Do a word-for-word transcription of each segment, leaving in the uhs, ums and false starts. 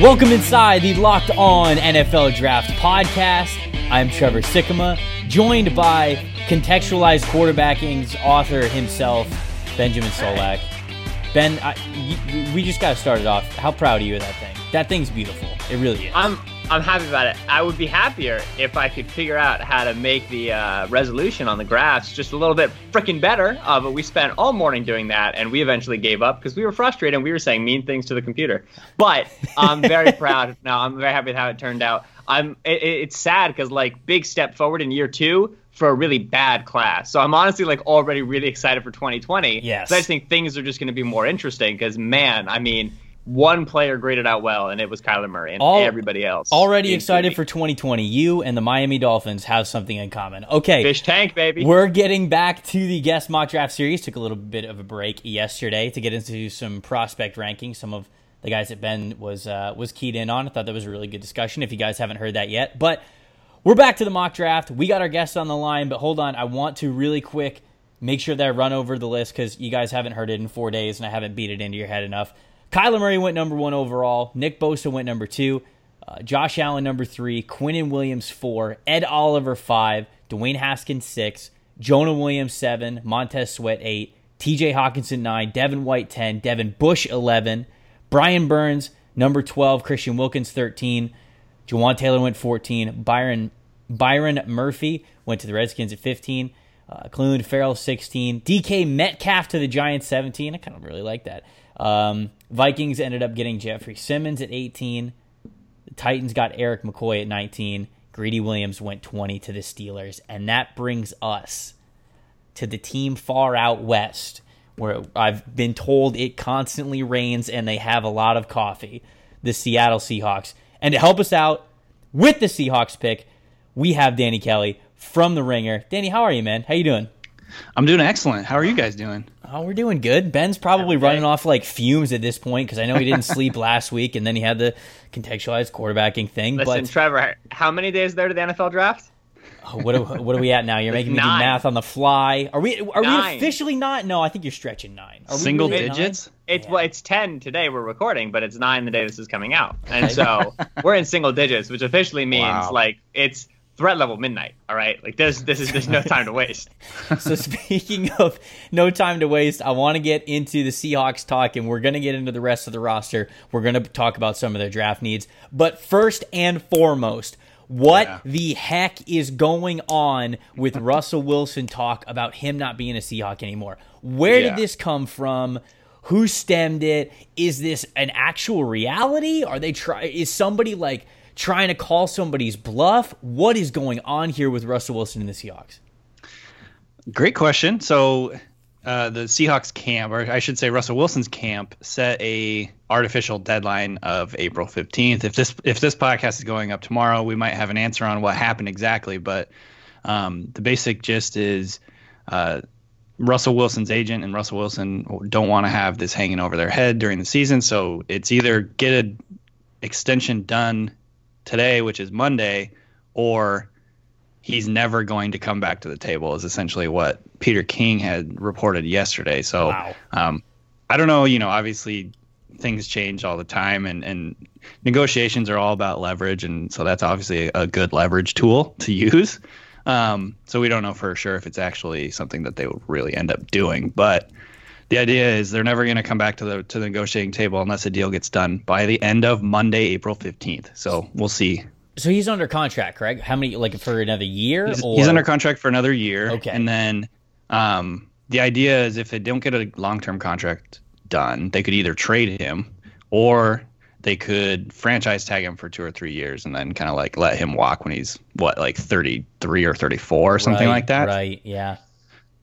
Welcome inside the Locked On N F L Draft Podcast. I'm Trevor Sykema, joined by Contextualized Quarterbacking's author himself, Benjamin Solak. Ben, I, you, we just got to start it off. How proud are you of that thing? That thing's beautiful. It really is. I'm I'm happy about it. I would be happier if I could figure out how to make the uh, resolution on the graphs just a little bit freaking better. Uh, but we spent all morning doing that, and we eventually gave up because we were frustrated and we were saying mean things to the computer. But I'm very proud. No, I'm very happy with how it turned out. I'm. It, it's sad because, like, big step forward in year two for a really bad class. So I'm honestly, like, already really excited for twenty twenty. Yes. So I just think things are just going to be more interesting because, man, I mean, one player graded out well, and it was Kyler Murray, and All, everybody else. Already excited for twenty twenty. You and the Miami Dolphins have something in common. Okay. Fish tank, baby. We're getting back to the Guest Mock Draft Series. Took a little bit of a break yesterday to get into some prospect rankings, some of the guys that Ben was uh, was keyed in on. I thought that was a really good discussion if you guys haven't heard that yet. But we're back to the mock draft. We got our guests on the line, but hold on. I want to really quick make sure that I run over the list because you guys haven't heard it in four days, and I haven't beat it into your head enough. Kyler Murray went number one overall. Nick Bosa went number two. Uh, Josh Allen, number three. Quinnen Williams, four. Ed Oliver, five. Dwayne Haskins, six. Jonah Williams, seven. Montez Sweat, eight. T J Hawkinson, nine. Devin White, ten. Devin Bush, eleven. Brian Burns, number twelve. Christian Wilkins, thirteen. Juwan Taylor went fourteen. Byron Byron Murphy went to the Redskins at fifteen. Uh, Clelin Ferrell, sixteen. D K Metcalf to the Giants, seventeen. I kind of really like that. Um, Vikings ended up getting Jeffrey Simmons at eighteen. The Titans got Eric McCoy at nineteen. Greedy Williams went twenty to the Steelers. And that brings us to the team far out west, where I've been told it constantly rains and they have a lot of coffee, the Seattle Seahawks. And to help us out with the Seahawks pick, we have Danny Kelly from The Ringer. Danny, how are you, man? How you doing? I'm doing excellent. How are you guys doing? Oh, we're doing good. Ben's probably okay. Running off like fumes at this point because I know he didn't sleep last week, and then he had the contextualized quarterbacking thing. Listen, but Trevor, how many days there to the N F L draft? Oh, what are, what are we at now? You're making nine. Me do math on the fly. Are we are nine. We officially nine? No, I think you're stretching nine. Are Single really digits? It's yeah. Well, it's ten today. We're recording, but it's nine the day this is coming out, and so we're in single digits, which officially means wow. like it's. Threat level midnight, all right? Like, there's, this is, there's no time to waste. So speaking of no time to waste, I want to get into the Seahawks talk, and we're going to get into the rest of the roster. We're going to talk about some of their draft needs. But first and foremost, what yeah. the heck is going on with Russell Wilson talk about him not being a Seahawk anymore? Where yeah. did this come from? Who stemmed it? Is this an actual reality? Are they try? Is somebody like... trying to call somebody's bluff? What is going on here with Russell Wilson and the Seahawks? Great question. So uh, the Seahawks camp, or I should say Russell Wilson's camp, set a artificial deadline of April fifteenth. If this if this podcast is going up tomorrow, we might have an answer on what happened exactly. But um, the basic gist is uh, Russell Wilson's agent and Russell Wilson don't want to have this hanging over their head during the season. So it's either get an extension done today, which is Monday, or he's never going to come back to the table is essentially what Peter King had reported yesterday. So wow. um, I don't know, you know, obviously things change all the time, and, and negotiations are all about leverage. And so that's obviously a good leverage tool to use. Um, so we don't know for sure if it's actually something that they would really end up doing. But the idea is they're never going to come back to the to the negotiating table unless a deal gets done by the end of Monday, April fifteenth. So we'll see. So he's under contract, correct? How many, like, for another year? He's, or? he's under contract for another year. Okay. And then um, the idea is if they don't get a long-term contract done, they could either trade him or they could franchise tag him for two or three years and then kind of like let him walk when he's, what, like thirty-three or thirty-four or something right, like that. Right, yeah.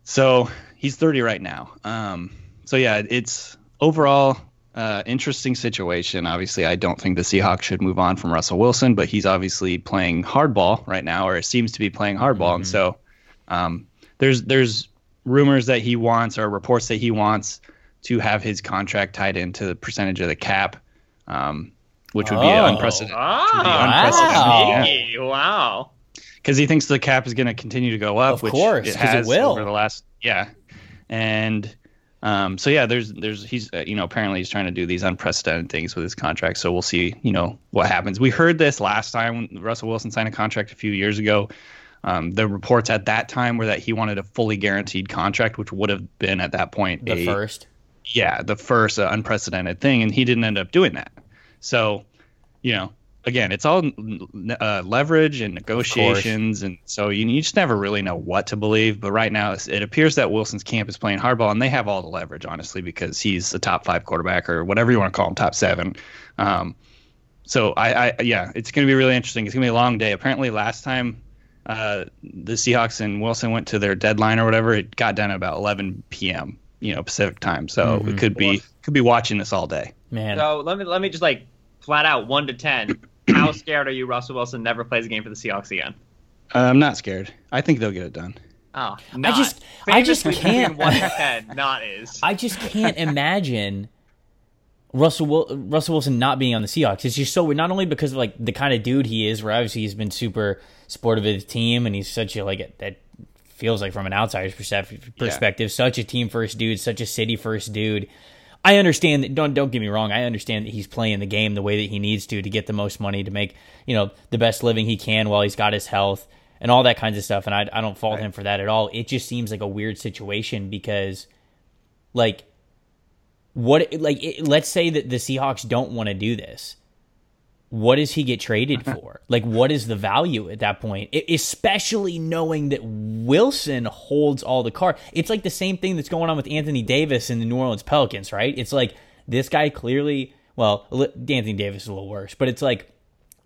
So he's thirty right now. Um, so, yeah, it's overall uh, interesting situation. Obviously, I don't think the Seahawks should move on from Russell Wilson, but he's obviously playing hardball right now, or it seems to be playing hardball. Mm-hmm. And so um, there's there's rumors that he wants, or reports that he wants to have his contract tied into the percentage of the cap, um, which would oh. be unprecedented. Oh, wow. Yeah. Wow. Because he thinks the cap is going to continue to go up, of which course, it has it will. over the last – yeah. And um, so, yeah, there's there's he's, uh, you know, apparently he's trying to do these unprecedented things with his contract. So we'll see, you know, what happens. We heard this last time when Russell Wilson signed a contract a few years ago. Um, the reports at that time were that he wanted a fully guaranteed contract, which would have been at that point the a, first. Yeah, the first uh, unprecedented thing. And he didn't end up doing that. So, you know, again, it's all uh, leverage and negotiations. And so you, you just never really know what to believe. But right now, it appears that Wilson's camp is playing hardball, and they have all the leverage, honestly, because he's a top five quarterback or whatever you want to call him, top seven. Um, so, I, I yeah, it's going to be really interesting. It's going to be a long day. Apparently, last time uh, the Seahawks and Wilson went to their deadline or whatever, it got done at about eleven p.m., you know, Pacific time. So mm-hmm. it could be could be watching this all day. Man. So let me let me just like flat out one to ten. How scared are you Russell Wilson never plays a game for the Seahawks again? Uh, I'm not scared. I think they'll get it done. Oh, not. I just I just can't. What head not is. I just can't imagine Russell Russell Wilson not being on the Seahawks. It's just so weird, not only because of like the kind of dude he is, where obviously he's been super supportive of his team, and he's such a like a, that. feels like from an outsider's perspective, yeah. such a team first dude, such a city first dude. I understand that. Don't don't get me wrong. I understand that he's playing the game the way that he needs to to get the most money, to make, you know, the best living he can while he's got his health and all that kinds of stuff. And I I don't fault right. him for that at all. It just seems like a weird situation because, like, what like it, let's say that the Seahawks don't want to do this. What does he get traded for? Like, what is the value at that point? It, especially knowing that Wilson holds all the cards. It's like the same thing that's going on with Anthony Davis and the New Orleans Pelicans, right? It's like this guy clearly, well, Anthony Davis is a little worse, but it's like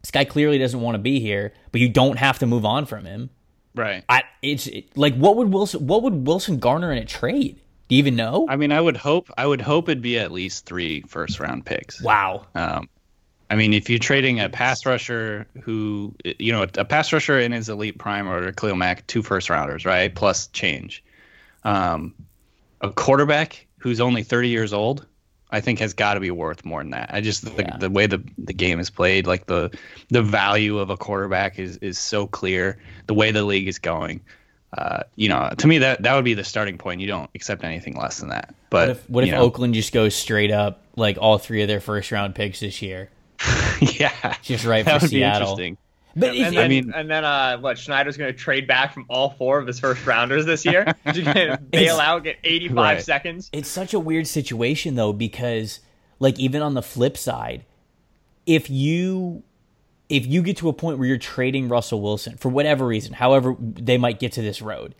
this guy clearly doesn't want to be here, but you don't have to move on from him. Right. I, it's it, like, what would Wilson, what would Wilson garner in a trade? Do you even know? I mean, I would hope, I would hope it'd be at least three first round picks. Wow. Um, I mean, if you're trading a pass rusher who, you know, a pass rusher in his elite prime or Khalil Mack, two first rounders, right? Plus change. Um, a quarterback who's only thirty years old, I think has got to be worth more than that. I just think yeah. the, the way the, the game is played, like the the value of a quarterback is, is so clear. The way the league is going. Uh, you know, to me, that, that would be the starting point. You don't accept anything less than that. But What if, what if know, Oakland just goes straight up, like all three of their first round picks this year? yeah, just right that for would Seattle. Be interesting. But yeah, and, then, I mean, and then uh, what? Schneider's going to trade back from all four of his first rounders this year. He's gonna bail out, get eighty-five right. seconds. It's such a weird situation though, because like even on the flip side, if you if you get to a point where you're trading Russell Wilson for whatever reason, however they might get to this road,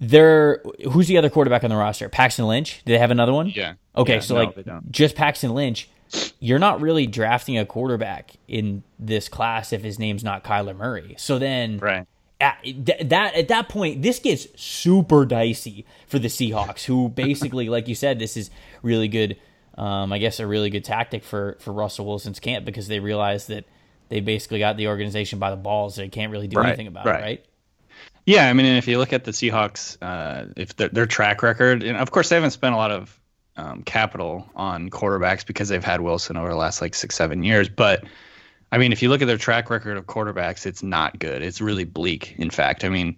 there who's the other quarterback on the roster? Paxton Lynch? Do they have another one? Yeah. Okay, yeah, so no, like just Paxton Lynch. You're not really drafting a quarterback in this class if his name's not Kyler Murray. So then right. at, th- that, at that point, this gets super dicey for the Seahawks, who basically, like you said, this is really good, um, I guess a really good tactic for, for Russell Wilson's camp, because they realize that they basically got the organization by the balls. They can't really do right. anything about right. it, right? Yeah, I mean, and if you look at the Seahawks, uh, if their, their track record, and of course they haven't spent a lot of Um, capital on quarterbacks because they've had Wilson over the last like six, seven years. But I mean, if you look at their track record of quarterbacks, it's not good. It's really bleak. In fact, I mean,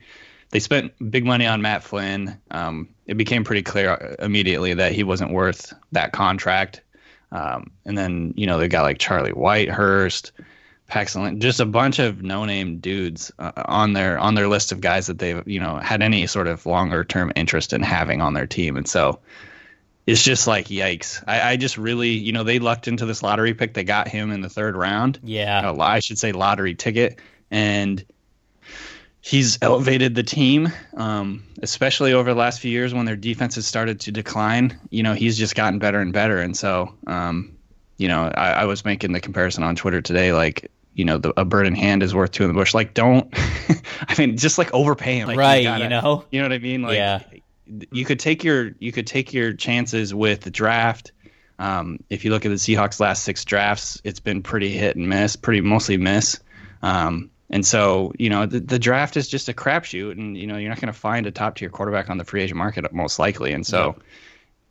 they spent big money on Matt Flynn. Um, it became pretty clear immediately that he wasn't worth that contract. Um, and then, you know, they got like Charlie Whitehurst, Paxton Lynch, just a bunch of no-name dudes uh, on their, on their list of guys that they've, you know, had any sort of longer term interest in having on their team. And so, it's just like, yikes. I, I just really, you know, they lucked into this lottery pick. They got him in the third round. Yeah. Oh, I should say lottery ticket. And he's elevated the team, um, especially over the last few years when their defense has started to decline. You know, he's just gotten better and better. And so, um, you know, I, I was making the comparison on Twitter today, like, you know, the, a bird in hand is worth two in the bush. Like, don't, I mean, just like overpay him. Like, right, you, gotta, you know? You know what I mean? Like, yeah. You could take your you could take your chances with the draft. Um, if you look at the Seahawks' last six drafts, it's been pretty hit and miss, pretty mostly miss. Um, and so, you know, the, the draft is just a crapshoot, and you know you're not going to find a top tier quarterback on the free agent market most likely. And so, yeah.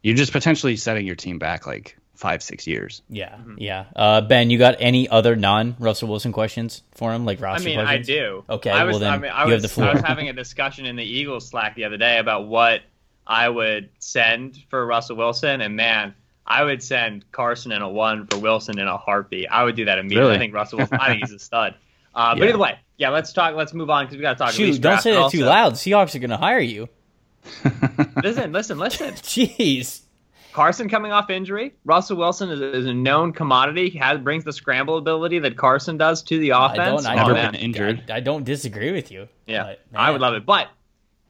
you're just potentially setting your team back like five, six years. Yeah, mm-hmm. yeah. Uh, Ben, you got any other non Russell Wilson questions for him, like roster? I mean, questions? I do. Okay, I was, well then I mean, I you was, have the floor. I was having a discussion in the Eagles Slack the other day about what I would send for Russell Wilson. And, man, I would send Carson in a one for Wilson in a heartbeat. I would do that immediately. Really? I think Russell Wilson, I think he's a stud. Uh, yeah. But either way, yeah, let's talk. Let's move on because we got to talk. Shoot, don't draft, say that also. Too loud. The Seahawks are going to hire you. listen, listen, listen. Jeez. Carson coming off injury. Russell Wilson is, is a known commodity. He has, brings the scramble ability that Carson does to the offense. I don't, I've oh, never man. been injured. I, I don't disagree with you. Yeah, but, I would love it. But,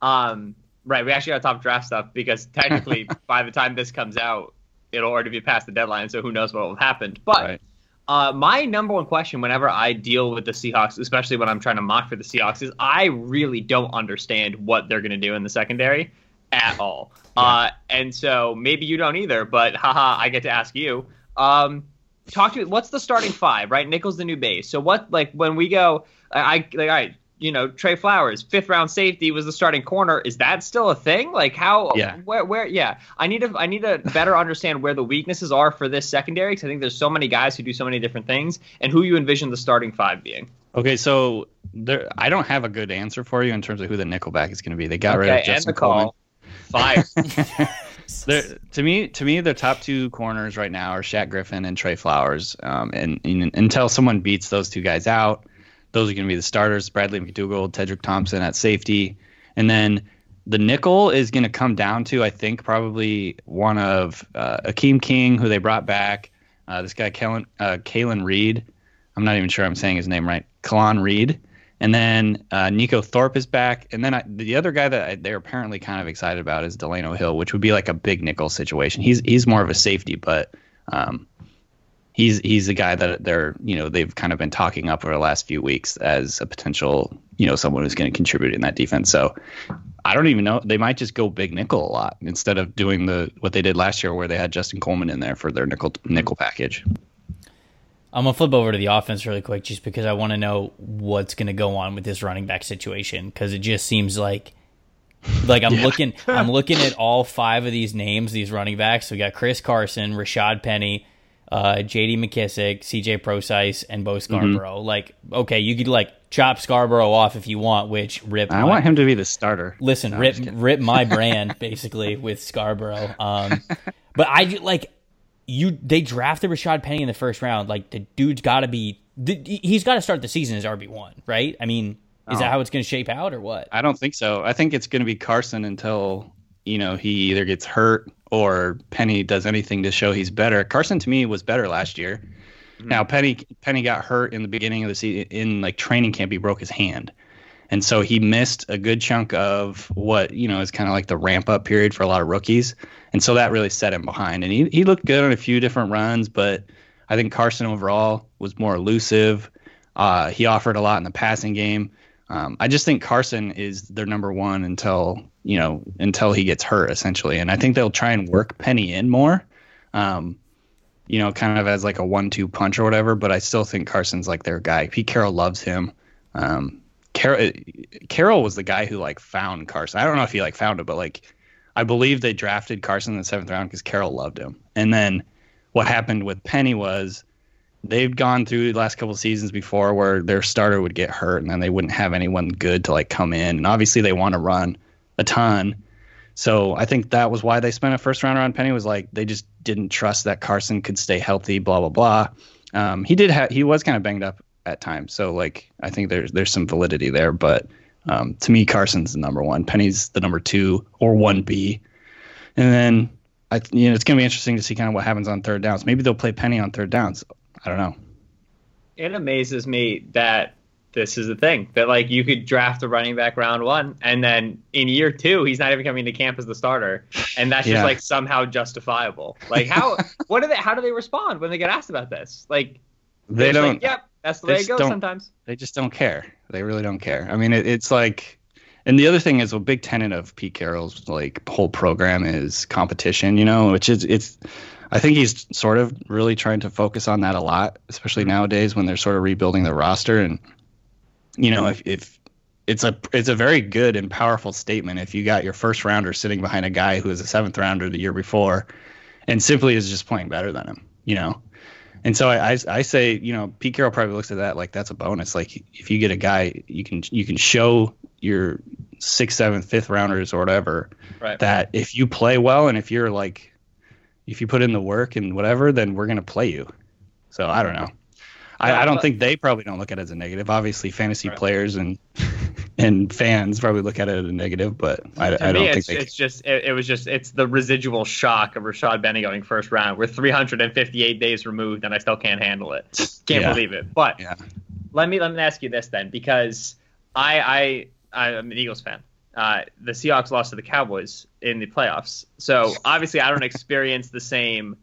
um, right, we actually got top draft stuff because technically by the time this comes out, it'll already be past the deadline, so who knows what will have happened. But right. uh, my number one question whenever I deal with the Seahawks, especially when I'm trying to mock for the Seahawks, is I really don't understand what they're going to do in the secondary at all. Yeah. Uh, and so maybe you don't either, but haha, I get to ask you. Um, talk to me. What's the starting five, right? Nickel's the new base. So what, like when we go, I, like, all right, you know, Tre Flowers, fifth round safety was the starting corner. Is that still a thing? Like how, yeah. where, where, yeah, I need to, I need to better understand where the weaknesses are for this secondary. Cause I think there's so many guys who do so many different things and who you envision the starting five being. Okay, so there, I don't have a good answer for you in terms of who the nickelback is going to be. They got okay, rid of Justin Coleman. Fire. to me, to me, the top two corners right now are Shaq Griffin and Tre Flowers. Um, and, and until someone beats those two guys out, those are going to be the starters. Bradley McDougall, Tedrick Thompson at safety, and then the nickel is going to come down to I think probably one of uh, Akeem King, who they brought back. Uh, this guy Kalan uh, Kalan Reed. I'm not even sure I'm saying his name right. Kalan Reed. And then uh, Nico Thorpe is back. And then I, the other guy that I, they're apparently kind of excited about is Delano Hill, which would be like a big nickel situation. He's he's more of a safety, but um, he's he's the guy that they're you know they've kind of been talking up over the last few weeks as a potential you know someone who's going to contribute in that defense. So I don't even know, they might just go big nickel a lot instead of doing the what they did last year where they had Justin Coleman in there for their nickel nickel package. I'm going to flip over to the offense really quick just because I want to know what's going to go on with this running back situation because it just seems like like I'm yeah. looking I'm looking at all five of these names, these running backs. We got Chris Carson, Rashad Penny, uh, J D McKissick, C J Procise, and Bo Scarborough. Mm-hmm. Like, okay, you could like chop Scarborough off if you want, which rip. I my, want him to be the starter. Listen, no, rip rip my brand basically with Scarborough. Um, but I like... You they drafted Rashad Penny in the first round. Like the dude's got to be, the, he's got to start the season as R B one, right? I mean, is oh. that how it's going to shape out or what? I don't think so. I think it's going to be Carson until you know he either gets hurt or Penny does anything to show he's better. Carson to me was better last year. Mm-hmm. Now Penny Penny got hurt in the beginning of the season in like training camp. He broke his hand, and so he missed a good chunk of what you know is kind of like the ramp up period for a lot of rookies. And so that really set him behind. And he, he looked good on a few different runs, but I think Carson overall was more elusive. Uh, he offered a lot in the passing game. Um, I just think Carson is their number one until, you know, until he gets hurt, essentially. And I think they'll try and work Penny in more, um, you know, kind of as like a one two punch or whatever. But I still think Carson's like their guy. Pete Carroll loves him. Um, Carroll, Carroll was the guy who like found Carson. I don't know if he like found it, but like, I believe they drafted Carson in the seventh round because Carroll loved him. And then what happened with Penny was they've gone through the last couple of seasons before where their starter would get hurt and then they wouldn't have anyone good to like come in. And obviously they want to run a ton. So I think that was why they spent a first round on Penny, was like they just didn't trust that Carson could stay healthy, blah, blah, blah. Um, he did ha- he was kind of banged up at times. So like I think there's there's some validity there, but Um, to me, Carson's the number one. Penny's the number two or one B, and then I, you know, it's going to be interesting to see kind of what happens on third downs. Maybe they'll play Penny on third downs. I don't know. It amazes me that this is the thing that like you could draft a running back round one, and then in year two he's not even coming to camp as the starter, and that's yeah. just like somehow justifiable. Like how what do they how do they respond when they get asked about this? Like they don't. Like, yep. That's the way it goes sometimes. They just don't care. They really don't care. I mean, it, it's like, and the other thing is a big tenet of Pete Carroll's like whole program is competition, you know, which is it's, I think he's sort of really trying to focus on that a lot, especially nowadays when they're sort of rebuilding the roster. And, you know, if, if it's a, it's a very good and powerful statement. If you got your first rounder sitting behind a guy who was a seventh rounder the year before and simply is just playing better than him, you know? And so I, I, I say, you know, Pete Carroll probably looks at that like that's a bonus. Like if you get a guy, you can you can show your sixth, seventh, fifth rounders or whatever, right, that if you play well and if you're like, if you put in the work and whatever, then we're going to play you. So I don't know. I, I don't think they probably don't look at it as a negative. Obviously, fantasy right. players and and fans probably look at it as a negative, but I, I don't me, think it's, they it's just it, it was just it's the residual shock of Rashad Penny going first round. We're three hundred fifty-eight days removed, and I still can't handle it. Can't yeah. believe it. But yeah. let me let me ask you this then, because I I I'm an Eagles fan. Uh, the Seahawks lost to the Cowboys in the playoffs, so obviously I don't experience the same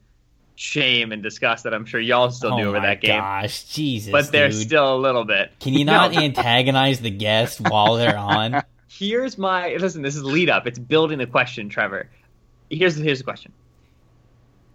shame and disgust that I'm sure y'all still do oh over that game. Gosh, Jesus! But there's dude. still a little bit. Can you not antagonize the guest while they're on? Here's my listen. This is lead up. It's building the question, Trevor. Here's here's the question.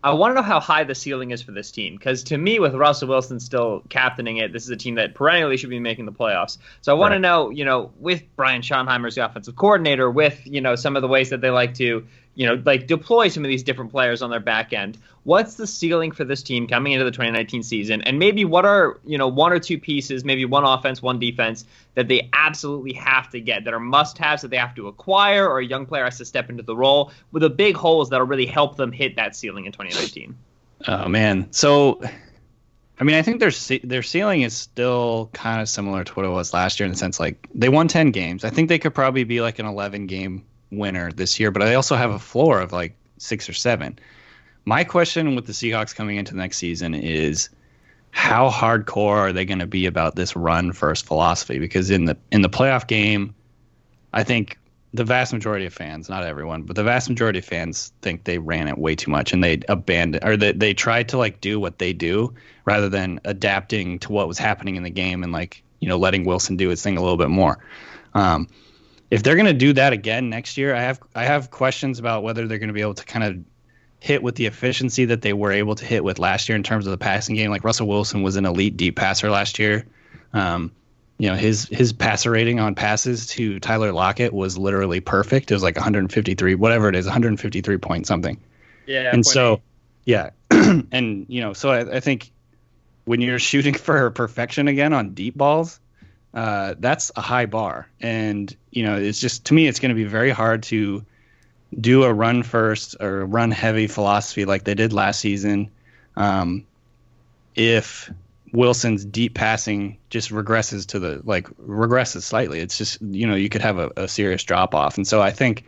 I want to know how high the ceiling is for this team, because to me, with Russell Wilson still captaining it, this is a team that perennially should be making the playoffs. So I want right. to know, you know, with Brian Schottenheimer's the offensive coordinator, with you know some of the ways that they like to. You know, like deploy some of these different players on their back end. What's the ceiling for this team coming into the twenty nineteen season? And maybe what are, you know, one or two pieces, maybe one offense, one defense that they absolutely have to get, that are must-haves that they have to acquire, or a young player has to step into the role with the big holes that'll really help them hit that ceiling in twenty nineteen? Oh, man. So, I mean, I think their their ceiling is still kind of similar to what it was last year in the sense, like, they won ten games. I think they could probably be like an eleven-game winner this year, but I also have a floor of like six or seven. My question with the Seahawks coming into the next season is how hardcore are they going to be about this run first philosophy? Because in the in the playoff game, I think the vast majority of fans, not everyone, but the vast majority of fans think they ran it way too much and they abandoned or they, they tried to like do what they do rather than adapting to what was happening in the game and like, you know, letting Wilson do his thing a little bit more. Um, If they're going to do that again next year, I have I have questions about whether they're going to be able to kind of hit with the efficiency that they were able to hit with last year in terms of the passing game. Like Russell Wilson was an elite deep passer last year. Um, you know, his his passer rating on passes to Tyler Lockett was literally perfect. It was like one hundred fifty-three, whatever it is, one hundred fifty-three point something. Yeah. And so, yeah. and, you know, so I, I think when you're shooting for perfection again on deep balls, Uh, that's a high bar. And, you know, it's just, to me, it's going to be very hard to do a run first or run heavy philosophy like they did last season. Um, if Wilson's deep passing just regresses to the, like regresses slightly, it's just, you know, you could have a, a serious drop off. And so I think,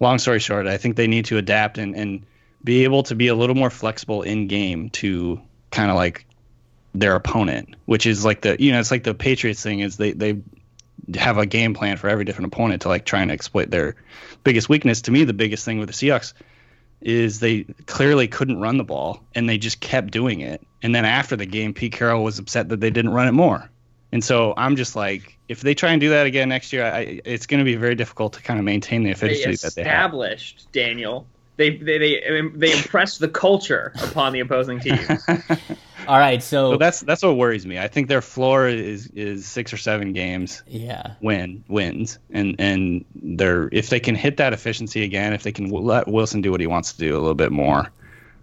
long story short, I think they need to adapt and, and be able to be a little more flexible in game to kind of like their opponent, which is like the, you know, it's like the Patriots thing is they, they have a game plan for every different opponent to like try and exploit their biggest weakness. To me, the biggest thing with the Seahawks is they clearly couldn't run the ball and they just kept doing it. And then after the game, Pete Carroll was upset that they didn't run it more. And so I'm just like, if they try and do that again next year, I, it's going to be very difficult to kind of maintain the efficiency they that they have. Established, Daniel. They they they they impress the culture upon the opposing team. All right, so, so that's that's what worries me. I think their floor is, is six or seven games. Yeah, win wins, and and they're if they can hit that efficiency again, if they can let Wilson do what he wants to do a little bit more.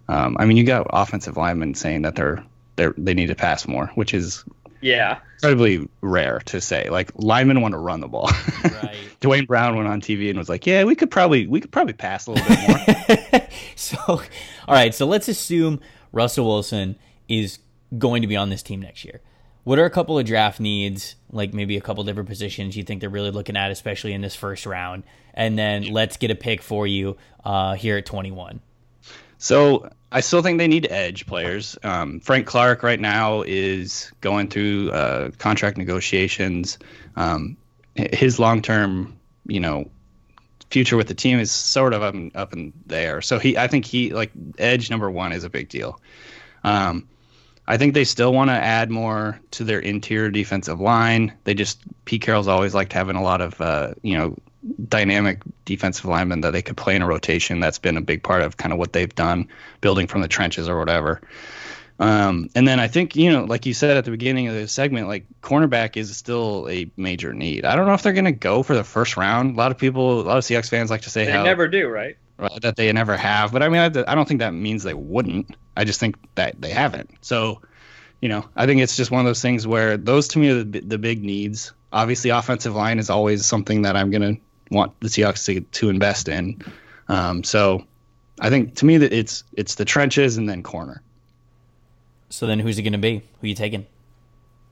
Um, I mean, you got offensive linemen saying that they're they they need to pass more, which is yeah incredibly rare to say. Like linemen want to run the ball. Right. Dwayne Brown went on T V and was like, "Yeah, we could probably we could probably pass a little bit more." So, all right. So let's assume Russell Wilson is going to be on this team next year. What are a couple of draft needs, like maybe a couple different positions you think they're really looking at, especially in this first round? And then let's get a pick for you uh, here at twenty-one. So I still think they need edge players. Um, Frank Clark right now is going through uh, contract negotiations. Um, his long-term, you know, future with the team is sort of up in, up in there. So he, I think he like edge number one is a big deal. Um, I think they still want to add more to their interior defensive line. They just Pete Carroll's always liked having a lot of uh, you know dynamic defensive linemen that they could play in a rotation. That's been a big part of kind of what they've done, building from the trenches or whatever. Um, and then I think you know, like you said at the beginning of the segment, like cornerback is still a major need. I don't know if they're going to go for the first round. A lot of people, a lot of Seahawks fans like to say they how, never do, right? That they never have. But I mean, I, I don't think that means they wouldn't. I just think that they haven't. So, you know, I think it's just one of those things where those to me are the, the big needs. Obviously, offensive line is always something that I'm going to want the Seahawks to, to invest in. Um, so I think to me that it's it's the trenches and then corner. So then who's it going to be? Who are you taking?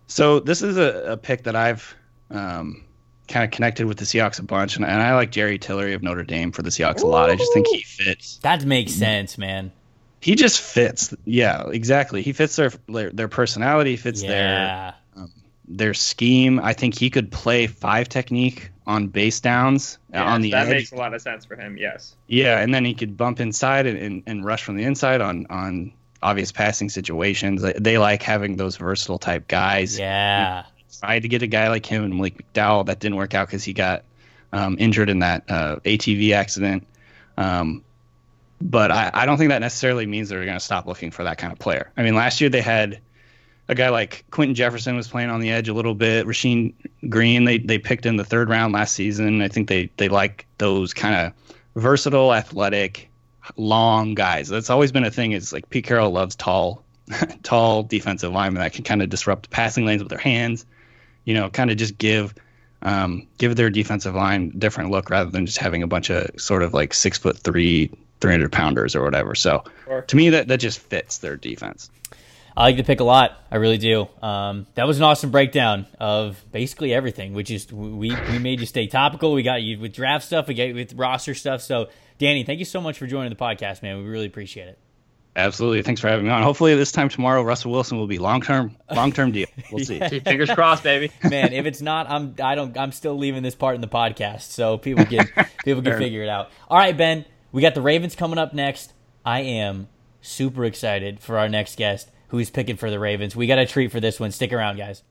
So this is a, a pick that I've um, kind of connected with the Seahawks a bunch, and, and I like Jerry Tillery of Notre Dame for the Seahawks Ooh. a lot. I just think he fits. That makes sense, man. He just fits. Yeah, exactly. He fits their their personality, fits yeah. their um, their scheme. I think he could play five technique on base downs yeah, on the that edge. That makes a lot of sense for him, yes. Yeah, and then he could bump inside and, and, and rush from the inside on on obvious passing situations. They like having those versatile type guys. Yeah. I had to get a guy like him and Malik McDowell. That didn't work out because he got um, injured in that uh, A T V accident. Um, but I, I don't think that necessarily means they're going to stop looking for that kind of player. I mean, last year they had a guy like Quentin Jefferson was playing on the edge a little bit. Rasheen Green, they they picked in the third round last season. I think they, they like those kind of versatile, athletic, long guys. That's always been a thing. Is like Pete Carroll loves tall, tall defensive linemen that can kind of disrupt passing lanes with their hands. You know, kind of just give, um, give their defensive line a different look rather than just having a bunch of sort of like six foot three, three hundred pounders or whatever. So to me, that that just fits their defense. I like the pick a lot. I really do. Um, that was an awesome breakdown of basically everything. Which is we we made you stay topical. We got you with draft stuff. We got you with roster stuff. So. Danny, thank you so much for joining the podcast, man. We really appreciate it. Absolutely. Thanks for having me on. Hopefully this time tomorrow, Russell Wilson will be long-term, long-term deal. We'll see. Fingers crossed, baby. Man, if it's not, I'm, I don't, I'm still leaving this part in the podcast, so people can, people can figure it out. All right, Ben, we got the Ravens coming up next. I am super excited for our next guest who is picking for the Ravens. We got a treat for this one. Stick around, guys.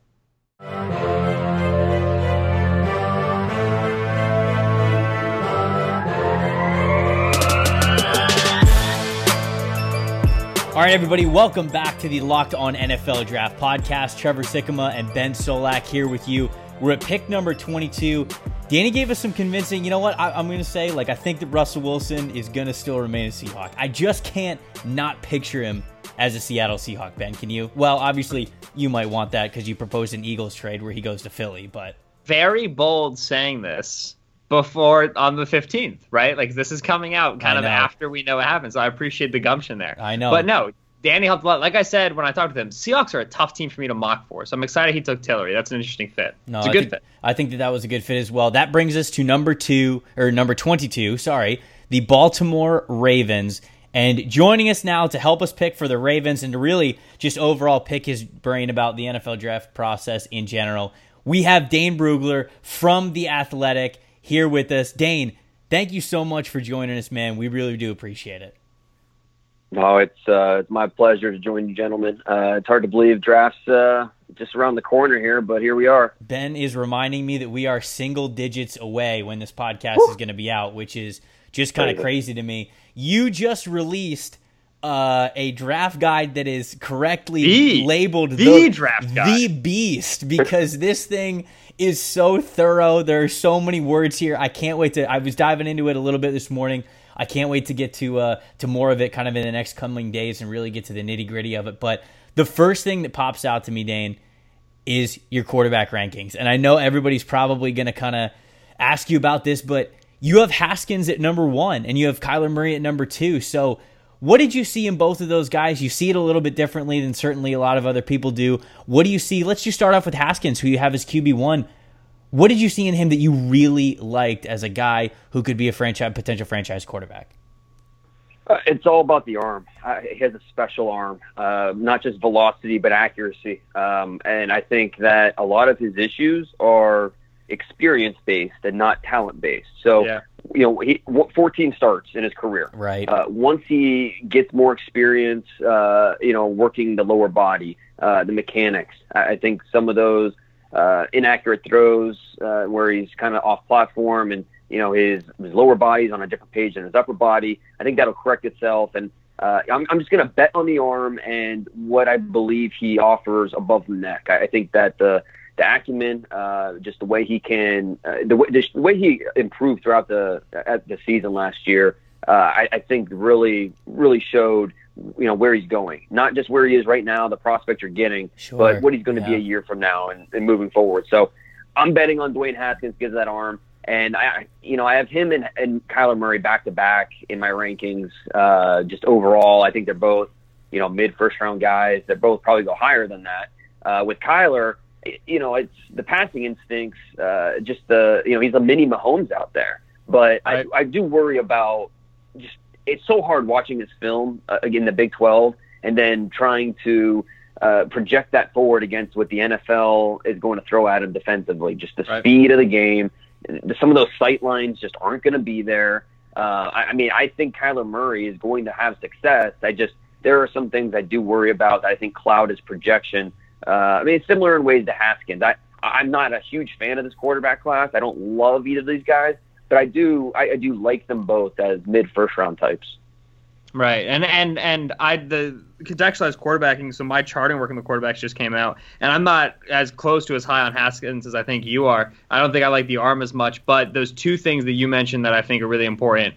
All right, everybody, welcome back to the Locked On N F L Draft Podcast. Trevor Sykema and Ben Solak here with you. We're at pick number twenty-two. Danny gave us some convincing. You know what? I, I'm going to say, like, I think that Russell Wilson is going to still remain a Seahawk. I just can't not picture him as a Seattle Seahawk, Ben. Can you? Well, obviously, you might want that because you proposed an Eagles trade where he goes to Philly, but... Very bold saying this. Before on the fifteenth, right? Like this is coming out kind of after we know what happens. So I appreciate the gumption there. I know. But no, Danny helped a lot. Like I said, when I talked to him, Seahawks are a tough team for me to mock for. So I'm excited he took Tillery. That's an interesting fit. No, it's a I good think, fit. I think that that was a good fit as well. That brings us to number two or number twenty-two. Sorry, the Baltimore Ravens. And joining us now to help us pick for the Ravens and to really just overall pick his brain about the N F L draft process in general, we have Dane Brugler from The Athletic here with us. Dane, thank you so much for joining us, man. We really do appreciate it. Oh, it's uh, it's my pleasure to join you, gentlemen. Uh, it's hard to believe drafts uh, just around the corner here, but here we are. Ben is reminding me that we are single digits away when this podcast Woo! is going to be out, which is just kind of crazy to me. You just released uh, a draft guide that is correctly the, labeled the, the draft guide, the beast, because this thing is so thorough. There are so many words here. I can't wait to, I was diving into it a little bit this morning. I can't wait to get to uh, to more of it kind of in the next coming days and really get to the nitty gritty of it. But the first thing that pops out to me, Dane, is your quarterback rankings. And I know everybody's probably going to kind of ask you about this, but you have Haskins at number one and you have Kyler Murray at number two. So what did you see in both of those guys? You see it a little bit differently than certainly a lot of other people do. What do you see? Let's just start off with Haskins, who you have as Q B one. What did you see in him that you really liked as a guy who could be a franchise potential franchise quarterback? Uh, it's all about the arm. Uh, he has a special arm, uh, not just velocity, but accuracy. Um, and I think that a lot of his issues are experience-based and not talent-based. So, yeah. you know, he fourteen starts in his career. Right. Uh, once he gets more experience, uh, you know, working the lower body, uh, the mechanics, I think some of those uh, inaccurate throws uh, where he's kind of off platform and, you know, his, his lower body's on a different page than his upper body, I think that'll correct itself. And uh, I'm, I'm just going to bet on the arm and what I believe he offers above the neck. I, I think that the uh, The acumen, uh, just the way he can, uh, the, way, the way he improved throughout the at the season last year, uh, I, I think really, really showed, you know, where he's going. Not just where he is right now, the prospects you're getting, sure. but what he's going to yeah. be a year from now and, and moving forward. So I'm betting on Dwayne Haskins because of that arm. And I, you know, I have him and, and Kyler Murray back to back in my rankings. Uh, just overall, I think they're both, you know, mid first round guys. They both probably go higher than that. Uh, with Kyler, you know, it's the passing instincts. Uh, just the, you know, he's a mini Mahomes out there. But right. I, I do worry about just. It's so hard watching this film uh, again, the Big twelve, and then trying to uh, project that forward against what the N F L is going to throw at him defensively. Just the right. speed of the game. Some of those sight lines just aren't going to be there. Uh, I, I mean, I think Kyler Murray is going to have success. I just, there are some things I do worry about that I think cloud his projection. Uh, I mean, it's similar in ways to Haskins. I, I'm not a huge fan of this quarterback class. I don't love either of these guys, but I do, I, I do like them both as mid first round types. Right, and and and I the contextualized quarterbacking. So my charting work in the quarterbacks just came out, and I'm not as close to as high on Haskins as I think you are. I don't think I like the arm as much, but those two things that you mentioned that I think are really important.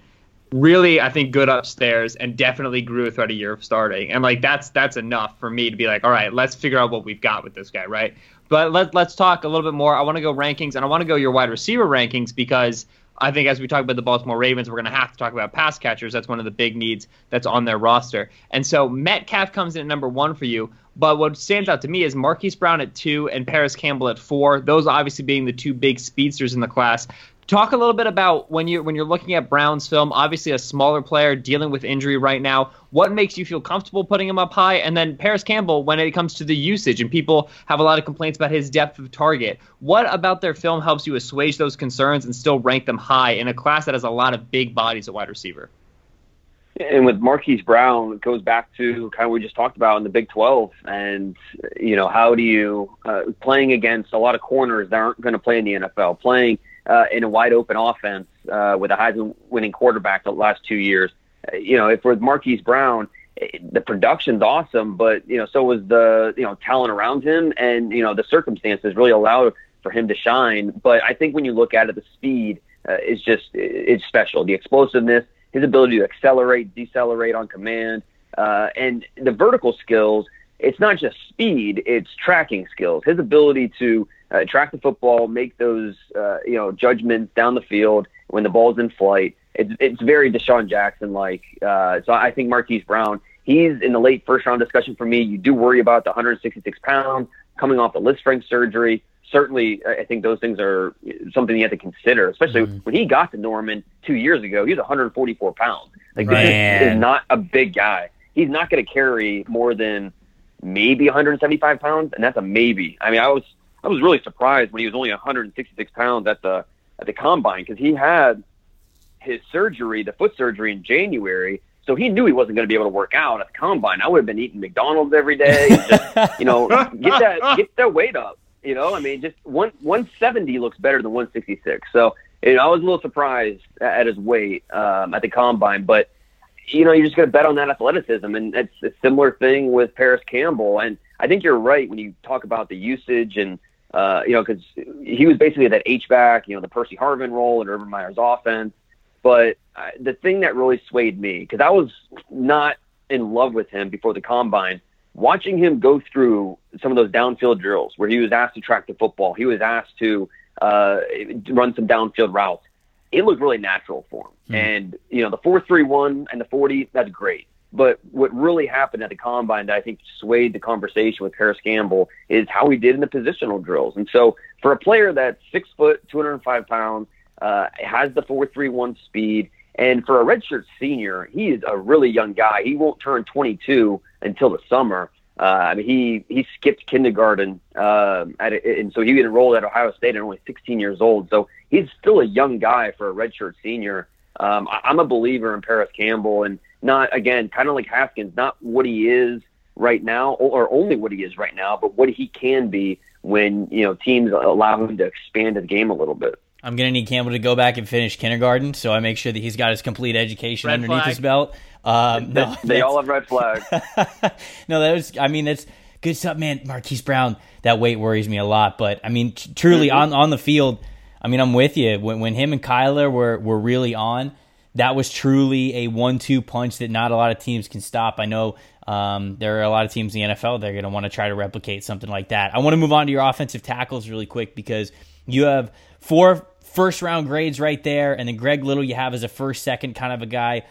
Really, I think good upstairs, and definitely grew throughout a year of starting, and like that's that's enough for me to be like, all right, let's figure out what we've got with this guy, right? But let let's talk a little bit more. I want to go rankings, and I want to go your wide receiver rankings because. I think as we talk about the Baltimore Ravens, we're going to have to talk about pass catchers. That's one of the big needs that's on their roster. And so Metcalf comes in at number one for you. But what stands out to me is Marquise Brown at two and Paris Campbell at four. Those obviously being the two big speedsters in the class. Talk a little bit about when you when you're looking at Brown's film, obviously a smaller player dealing with injury right now. What makes you feel comfortable putting him up high? And then Paris Campbell, when it comes to the usage, and people have a lot of complaints about his depth of target, what about their film helps you assuage those concerns and still rank them high in a class that has a lot of big bodies at wide receiver? And with Marquise Brown, it goes back to kind of what we just talked about in the Big twelve. And, you know, how do you, uh, playing against a lot of corners that aren't going to play in the N F L, playing Uh, in a wide-open offense uh, with a Heisman-winning quarterback the last two years. Uh, you know, if with Marquise Brown, it, the production's awesome, but, you know, so was the, you know, talent around him and, you know, the circumstances really allowed for him to shine. But I think when you look at it, the speed uh, is just it's special. The explosiveness, his ability to accelerate, decelerate on command, uh, and the vertical skills, it's not just speed, it's tracking skills. His ability to Uh, track the football, make those uh, you know judgments down the field when the ball's in flight. It's it's very Deshaun Jackson like. Uh, so I think Marquise Brown, he's in the late first round discussion for me. You do worry about the one hundred sixty-six pounds coming off the Lisfranc surgery. Certainly, I think those things are something you have to consider, especially mm-hmm. when he got to Norman two years ago. He was one hundred forty-four pounds. Like Man. This is not a big guy. He's not going to carry more than maybe one hundred seventy-five pounds, and that's a maybe. I mean, I was. I was really surprised when he was only one hundred sixty-six pounds at the at the combine because he had his surgery, the foot surgery in January, so he knew he wasn't going to be able to work out at the combine. I would have been eating McDonald's every day, just, you know, get that get that weight up. You know, I mean, just one one seventy looks better than one sixty-six. So you know, I was a little surprised at his weight um, at the combine, but you know, you're just going to bet on that athleticism, and it's a similar thing with Paris Campbell. And I think you're right when you talk about the usage and. Uh, you know, because he was basically that H-back, you know, the Percy Harvin role in Urban Meyer's offense. But uh, the thing that really swayed me, because I was not in love with him before the combine, watching him go through some of those downfield drills where he was asked to track the football, he was asked to uh, run some downfield routes, it looked really natural for him. Mm-hmm. And, you know, the four three one and the forty, that's great. But what really happened at the combine that I think swayed the conversation with Paris Campbell is how he did in the positional drills. And so for a player that's six foot, two hundred five pounds, uh, has the four three one speed, and for a redshirt senior, he is a really young guy. He won't turn twenty-two until the summer. Uh, I mean, he, he skipped kindergarten, um, at a, and so he enrolled at Ohio State at only sixteen years old. So he's still a young guy for a redshirt senior. Um, I, I'm a believer in Paris Campbell, and not, again, kind of like Haskins, not what he is right now or only what he is right now, but what he can be when, you know, teams allow him to expand his game a little bit. I'm going to need Campbell to go back and finish kindergarten, so I make sure that he's got his complete education red underneath flag. His belt. Um, no, they all have red flags. No, that was, I mean, that's good stuff, man. Marquise Brown, that weight worries me a lot, but, I mean, t- truly mm-hmm. on, on the field, I mean, I'm with you. When, when him and Kyler were, were really on, that was truly a one two punch that not a lot of teams can stop. I know um, there are a lot of teams in the N F L that are going to want to try to replicate something like that. I want to move on to your offensive tackles really quick because you have four first round grades right there. And then Greg Little you have as a first, second kind of a guy.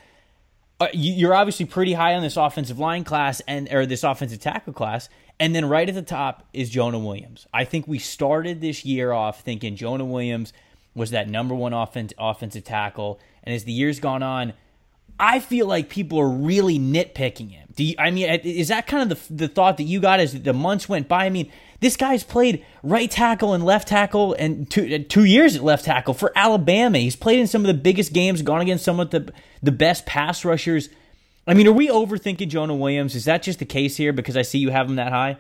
Uh, you, you're obviously pretty high on this offensive line class and or this offensive tackle class. And then right at the top is Jonah Williams. I think we started this year off thinking Jonah Williams was that number one offense, offensive tackle. And as the year's gone on, I feel like people are really nitpicking him. Do you, I mean, is that kind of the the thought that you got as the months went by? I mean, this guy's played right tackle and left tackle and two, two years at left tackle for Alabama. He's played in some of the biggest games, gone against some of the, the best pass rushers. I mean, are we overthinking Jonah Williams? Is that just the case here because I see you have him that high?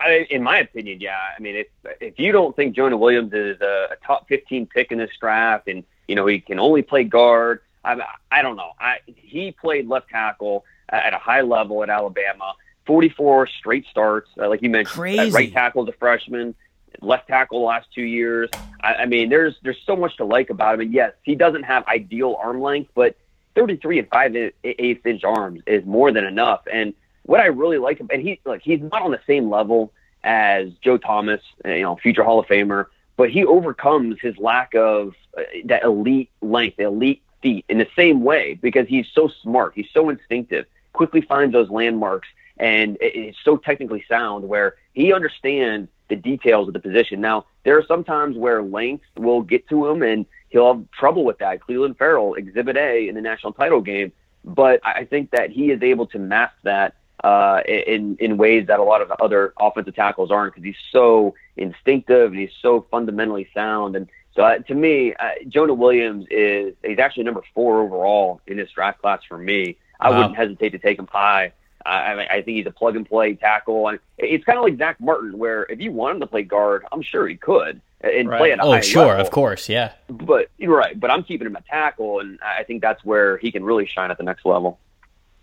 I, in my opinion, yeah. I mean, if, if you don't think Jonah Williams is a, a top fifteen pick in this draft and, you know, he can only play guard, I, I don't know. I, he played left tackle at a high level at Alabama, forty-four straight starts, uh, like you mentioned. Crazy. Uh, right tackle as a freshman, left tackle the last two years. I, I mean, there's there's so much to like about him. And, yes, he doesn't have ideal arm length, but thirty-three and five eighths inch arms is more than enough. And what I really like him, and he, like, he's not on the same level as Joe Thomas, you know, future Hall of Famer, but he overcomes his lack of uh, that elite length, the elite feet in the same way because he's so smart. He's so instinctive, quickly finds those landmarks, and it, it's so technically sound where he understands the details of the position. Now, there are some times where length will get to him, and he'll have trouble with that. Clelin Ferrell, Exhibit A in the national title game. But I think that he is able to mask that uh, in in ways that a lot of other offensive tackles aren't because he's so instinctive and he's so fundamentally sound. And so uh, to me, uh, Jonah Williams is he's actually number four overall in this draft class for me. I wow. wouldn't hesitate to take him high. I, I think he's a plug-and-play tackle. And it's kind of like Zach Martin, where if you want him to play guard, I'm sure he could. And right. play at a oh, high sure, level. Of course, yeah. But you're right. But I'm keeping him at tackle, and I think that's where he can really shine at the next level.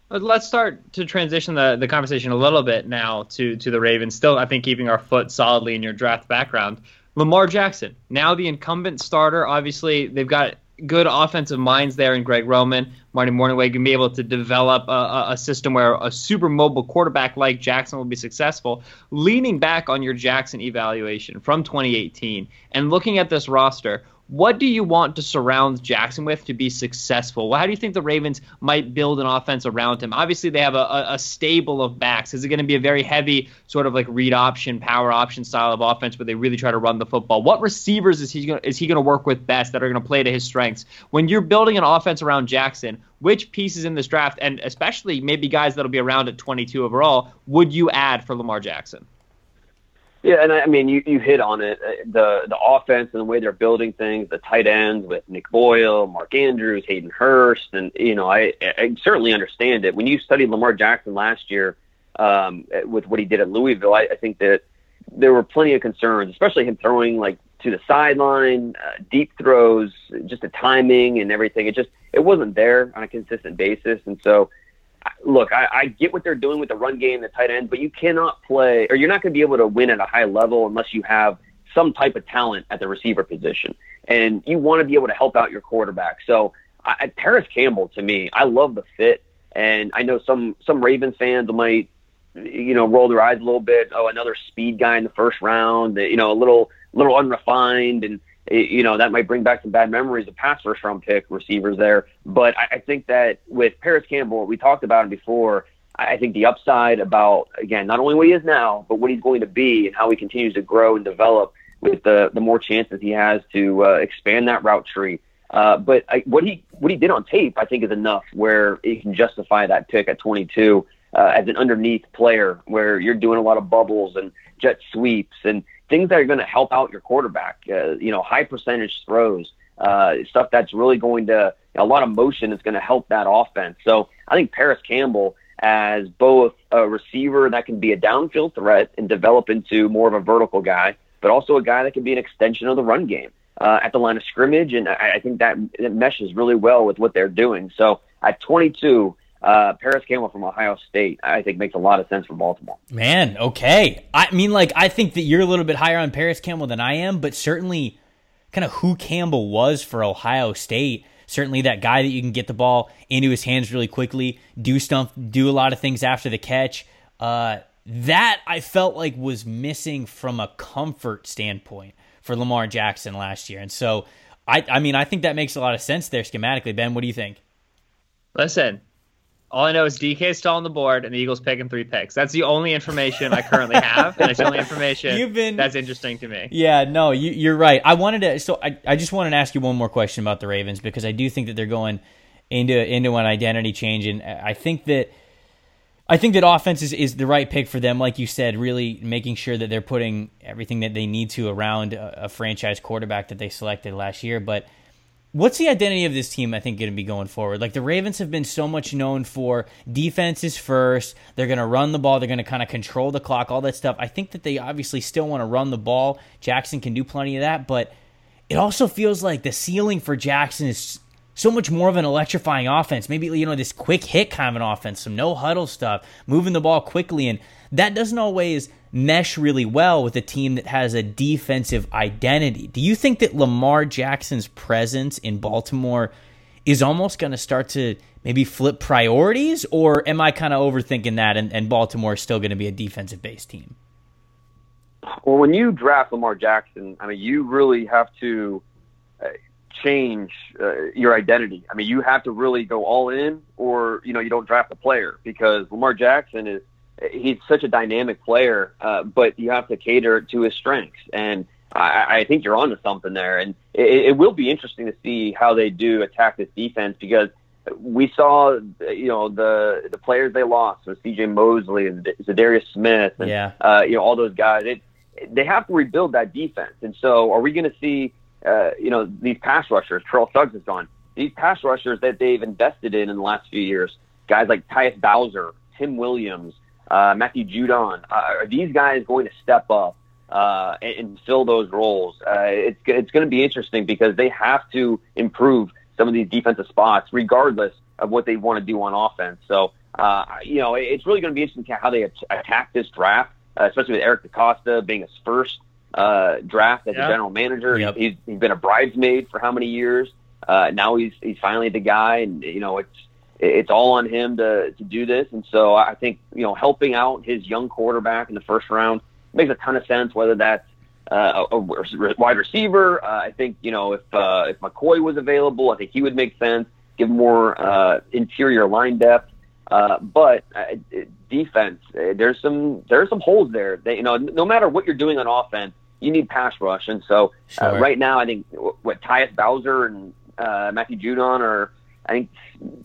Let's start to transition the, the conversation a little bit now to, to the Ravens. Still, I think, keeping our foot solidly in your draft background. Lamar Jackson, now the incumbent starter. Obviously, they've got good offensive minds there in Greg Roman. Marty Mornaway can be able to develop a, a system where a super mobile quarterback like Jackson will be successful. Leaning back on your Jackson evaluation from twenty eighteen and looking at this roster, what do you want to surround Jackson with to be successful? Well, how do you think the Ravens might build an offense around him? Obviously, they have a, a stable of backs. Is it going to be a very heavy sort of like read option, power option style of offense where they really try to run the football? What receivers is he going to, is he going to work with best that are going to play to his strengths? When you're building an offense around Jackson, which pieces in this draft, and especially maybe guys that will be around at twenty-two overall, would you add for Lamar Jackson? Yeah, and I, I mean, you, you hit on it. The the offense and the way they're building things, the tight ends with Nick Boyle, Mark Andrews, Hayden Hurst, and, you know, I, I certainly understand it. When you studied Lamar Jackson last year um, with what he did at Louisville, I, I think that there were plenty of concerns, especially him throwing, like, to the sideline, uh, deep throws, just the timing and everything. It just it wasn't there on a consistent basis. And so, look, I, I get what they're doing with the run game, the tight end, but you cannot play or you're not going to be able to win at a high level unless you have some type of talent at the receiver position. And you want to be able to help out your quarterback. So I, Paris Campbell, to me, I love the fit. And I know some, some Ravens fans might, you know, roll their eyes a little bit. Oh, another speed guy in the first round, you know, a little, little unrefined. And, you know, that might bring back some bad memories of past first round pick receivers there. But I think that with Paris Campbell, we talked about him before. I think the upside about, again, not only what he is now, but what he's going to be and how he continues to grow and develop with the, the more chances he has to uh, expand that route tree. Uh, but I, what he what he did on tape, I think, is enough where he can justify that pick at twenty-two uh, as an underneath player where you're doing a lot of bubbles and jet sweeps and things that are going to help out your quarterback, uh, you know, high percentage throws, uh, stuff that's really going to, you know, a lot of motion is going to help that offense. So I think Paris Campbell as both a receiver that can be a downfield threat and develop into more of a vertical guy, but also a guy that can be an extension of the run game uh, at the line of scrimmage. And I, I think that it meshes really well with what they're doing. So at twenty-two, Uh, Paris Campbell from Ohio State, I think, makes a lot of sense for Baltimore. Man, okay. I mean, like, I think that you're a little bit higher on Paris Campbell than I am, but certainly kind of who Campbell was for Ohio State, certainly that guy that you can get the ball into his hands really quickly, do stuff, do a lot of things after the catch. Uh, that I felt like was missing from a comfort standpoint for Lamar Jackson last year. And so, I, I mean, I think that makes a lot of sense there schematically. Ben, what do you think? Listen, all I know is D K's still on the board and the Eagles picking three picks. That's the only information I currently have, and it's the only information You've been, that's interesting to me. Yeah, no, you, you're right. I wanted to, so I, I just wanted to ask you one more question about the Ravens, because I do think that they're going into into an identity change, and I think that I think that offense is, is the right pick for them. Like you said, really making sure that they're putting everything that they need to around a, a franchise quarterback that they selected last year, but. What's the identity of this team, I think, going to be going forward? Like, the Ravens have been so much known for defense is first. They're going to run the ball. They're going to kind of control the clock, all that stuff. I think that they obviously still want to run the ball. Jackson can do plenty of that, but it also feels like the ceiling for Jackson is so much more of an electrifying offense. Maybe, you know, this quick hit kind of an offense, some no-huddle stuff, moving the ball quickly, and that doesn't always mesh really well with a team that has a defensive identity. Do you think that Lamar Jackson's presence in Baltimore is almost going to start to maybe flip priorities, or am I kind of overthinking that and, and Baltimore is still going to be a defensive-based team? Well, when you draft Lamar Jackson, I mean, you really have to uh, change uh, your identity. I mean, you have to really go all in, or, you know, you don't draft a player, because Lamar Jackson is he's such a dynamic player, uh, but you have to cater to his strengths. And I, I think you're onto something there. And it, it will be interesting to see how they do attack this defense, because we saw, you know, the the players they lost with C J Mosley and Zadarius Smith and, yeah. uh, you know, all those guys. It, they have to rebuild that defense. And so are we going to see, uh, you know, these pass rushers, Terrell Suggs is gone, these pass rushers that they've invested in in the last few years, guys like Tyus Bowser, Tim Williams, Uh, Matthew Judon, uh, are these guys going to step up uh, and, and fill those roles? Uh, it's it's going to be interesting, because they have to improve some of these defensive spots regardless of what they want to do on offense. So, uh, you know, it's really going to be interesting how they attack this draft, uh, especially with Eric DaCosta being his first uh, draft as yep. a general manager. Yep. He's, he's been a bridesmaid for how many years? Uh, now he's he's finally the guy, and, you know, it's It's all on him to, to do this. And so I think, you know, helping out his young quarterback in the first round makes a ton of sense, whether that's uh, a, a wide receiver. Uh, I think, you know, if uh, if McCoy was available, I think he would make sense, give more uh, interior line depth. Uh, but uh, defense, uh, there's some there's some holes there. They, you know, no matter what you're doing on offense, you need pass rush. And so uh, sure. right now I think what Tyus Bowser and uh, Matthew Judon are – I think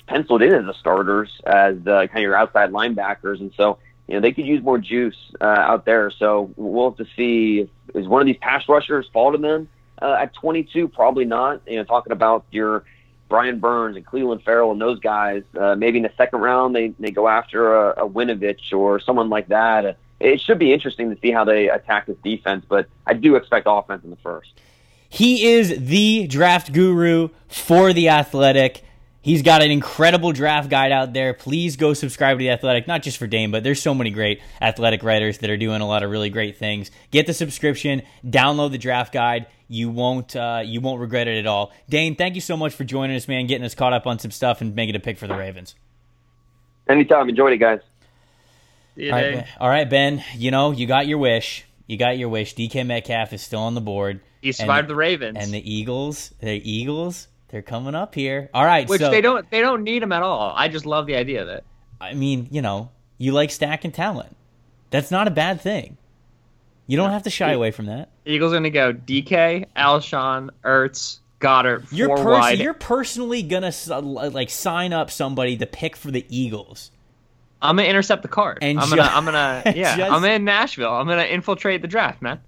penciled in as the starters, as the, kind of your outside linebackers. And so, you know, they could use more juice uh, out there. So we'll have to see if is one of these pass rushers fall to them uh, at twenty-two. Probably not. You know, talking about your Brian Burns and Clelin Ferrell and those guys, uh, maybe in the second round they, they go after a, a Winovich or someone like that. It should be interesting to see how they attack this defense, but I do expect offense in the first. He is the draft guru for The Athletic. He's got an incredible draft guide out there. Please go subscribe to The Athletic, not just for Dame, but there's so many great athletic writers that are doing a lot of really great things. Get the subscription, download the draft guide. You won't uh, you won't regret it at all. Dane, thank you so much for joining us, man, getting us caught up on some stuff and making a pick for the Ravens. Anytime. Enjoyed it, guys. All right, all right, Ben. You know, you got your wish. You got your wish. D K Metcalf is still on the board. He survived the Ravens. And the Eagles, the Eagles... They're coming up here. All right. Which so, they don't they don't need him at all. I just love the idea of it. I mean, you know, you like stacking talent. That's not a bad thing. You don't no, have to shy e- away from that. Eagles are going to go D K, Alshon, Ertz, Goddard, you're four pers- wide. You're personally going to like sign up somebody to pick for the Eagles. I'm going to intercept the card. And I'm going to I'm going to yeah, just, I'm in Nashville. I'm going to infiltrate the draft, man.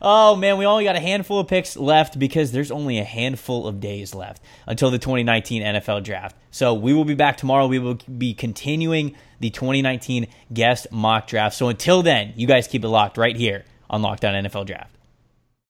Oh, man, we only got a handful of picks left because there's only a handful of days left until the twenty nineteen N F L Draft. So we will be back tomorrow. We will be continuing the twenty nineteen Guest Mock Draft. So until then, you guys keep it locked right here on Locked On N F L Draft.